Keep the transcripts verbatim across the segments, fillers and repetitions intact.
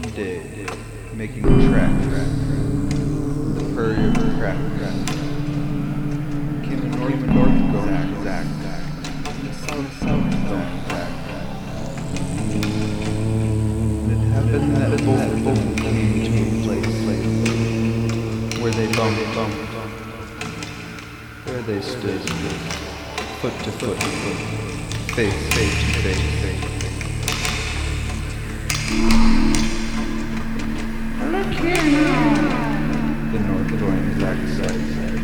one day making track, the purr of her crack, came a north and north and going back, south, south and going back. It happened that both both came to a place where they bumped, bumped, where they stood, foot to foot, face, face to face, face. Look here now. The north going back side side.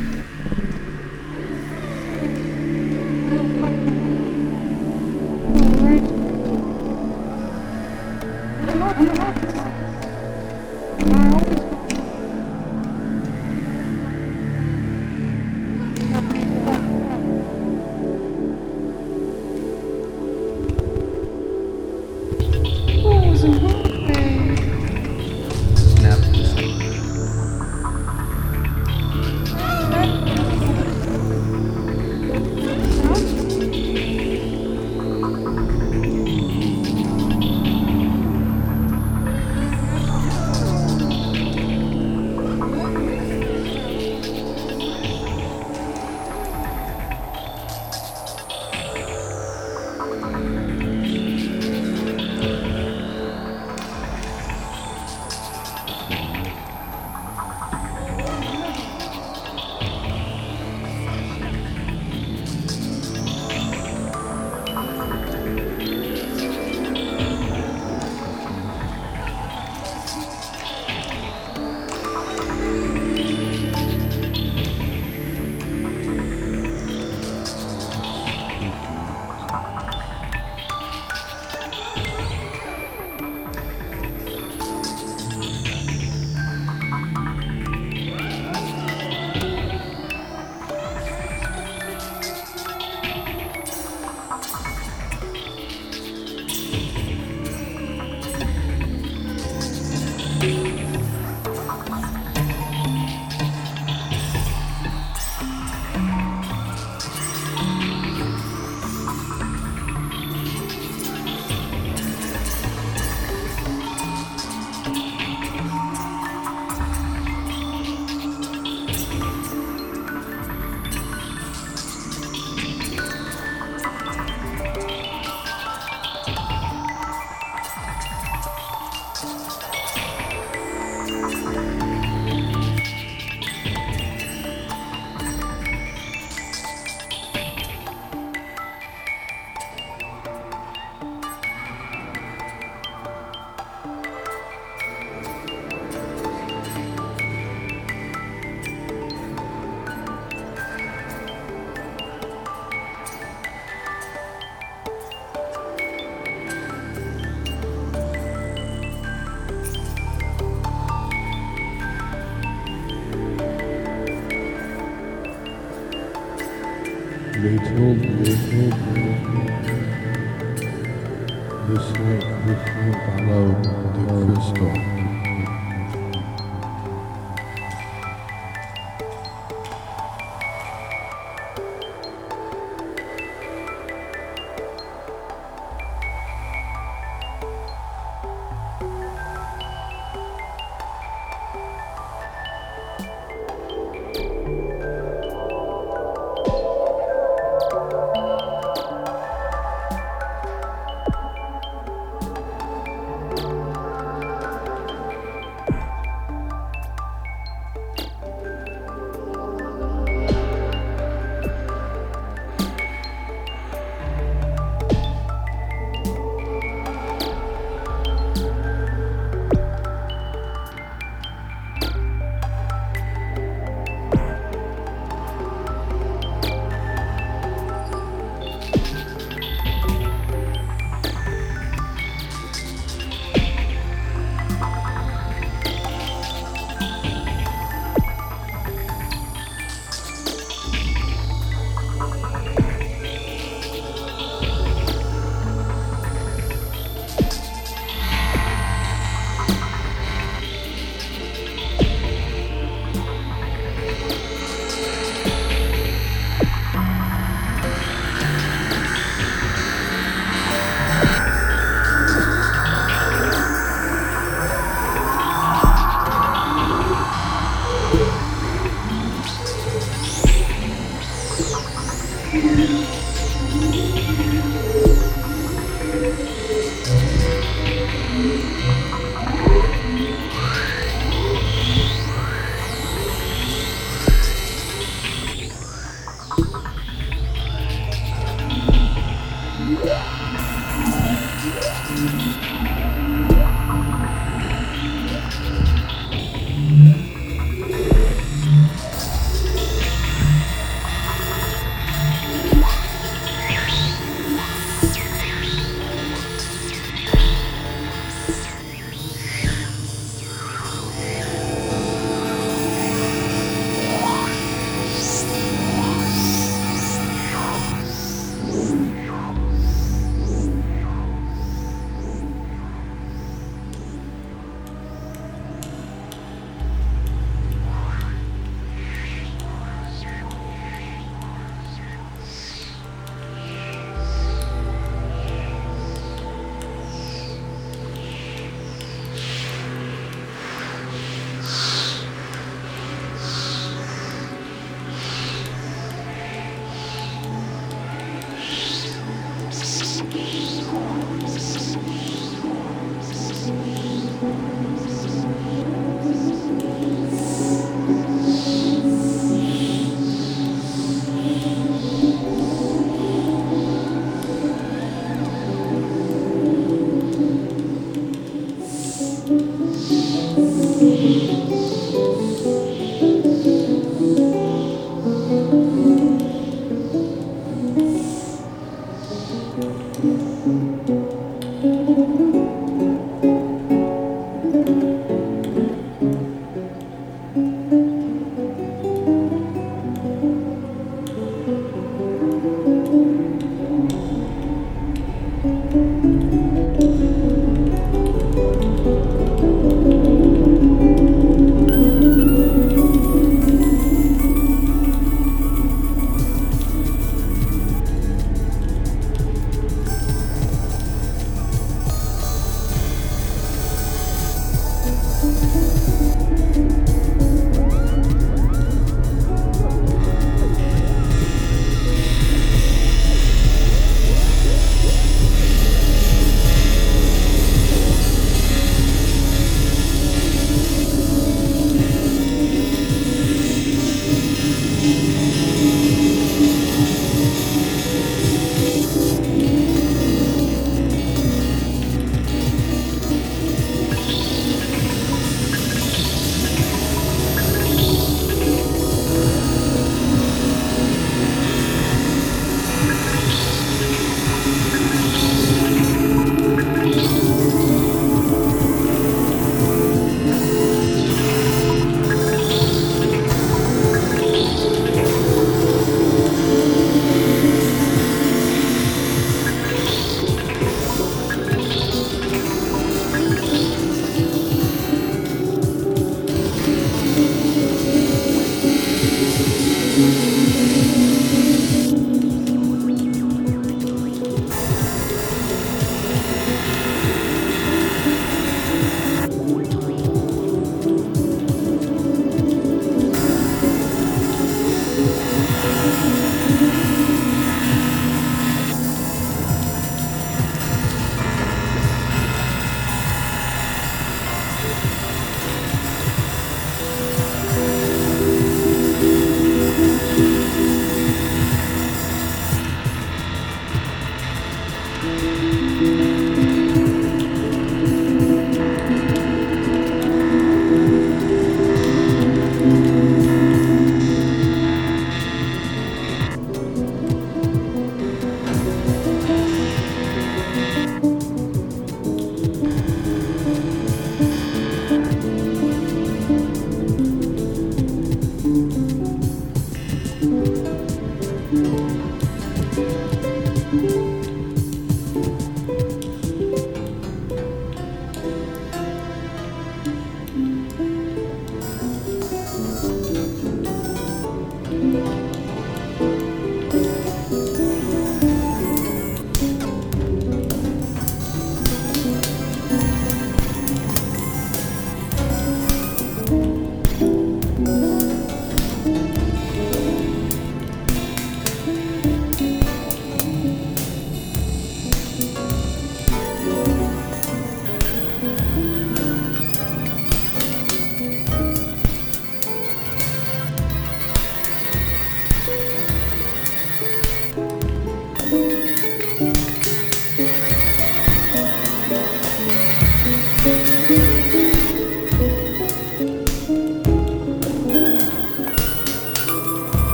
They told me, they told me, this will follow the crystal.